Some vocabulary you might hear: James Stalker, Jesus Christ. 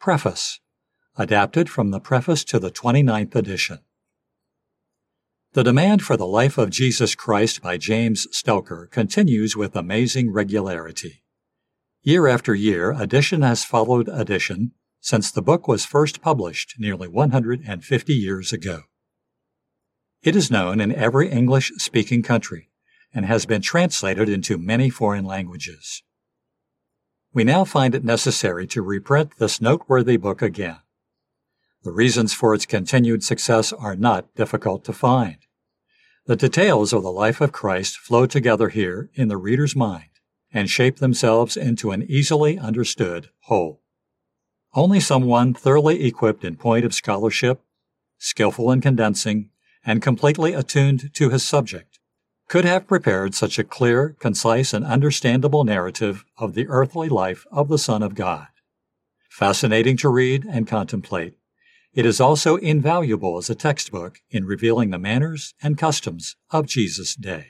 Preface, adapted from the preface to the 29th edition. The demand for the life of Jesus Christ by James Stalker continues with amazing regularity. Year after year, edition has followed edition since the book was first published nearly 150 years ago. It is known in every English-speaking country and has been translated into many foreign languages. We now find it necessary to reprint this noteworthy book again. The reasons for its continued success are not difficult to find. The details of the life of Christ flow together here in the reader's mind and shape themselves into an easily understood whole. Only someone thoroughly equipped in point of scholarship, skillful in condensing, and completely attuned to his subject, could have prepared such a clear, concise, and understandable narrative of the earthly life of the Son of God. Fascinating to read and contemplate, it is also invaluable as a textbook in revealing the manners and customs of Jesus' day.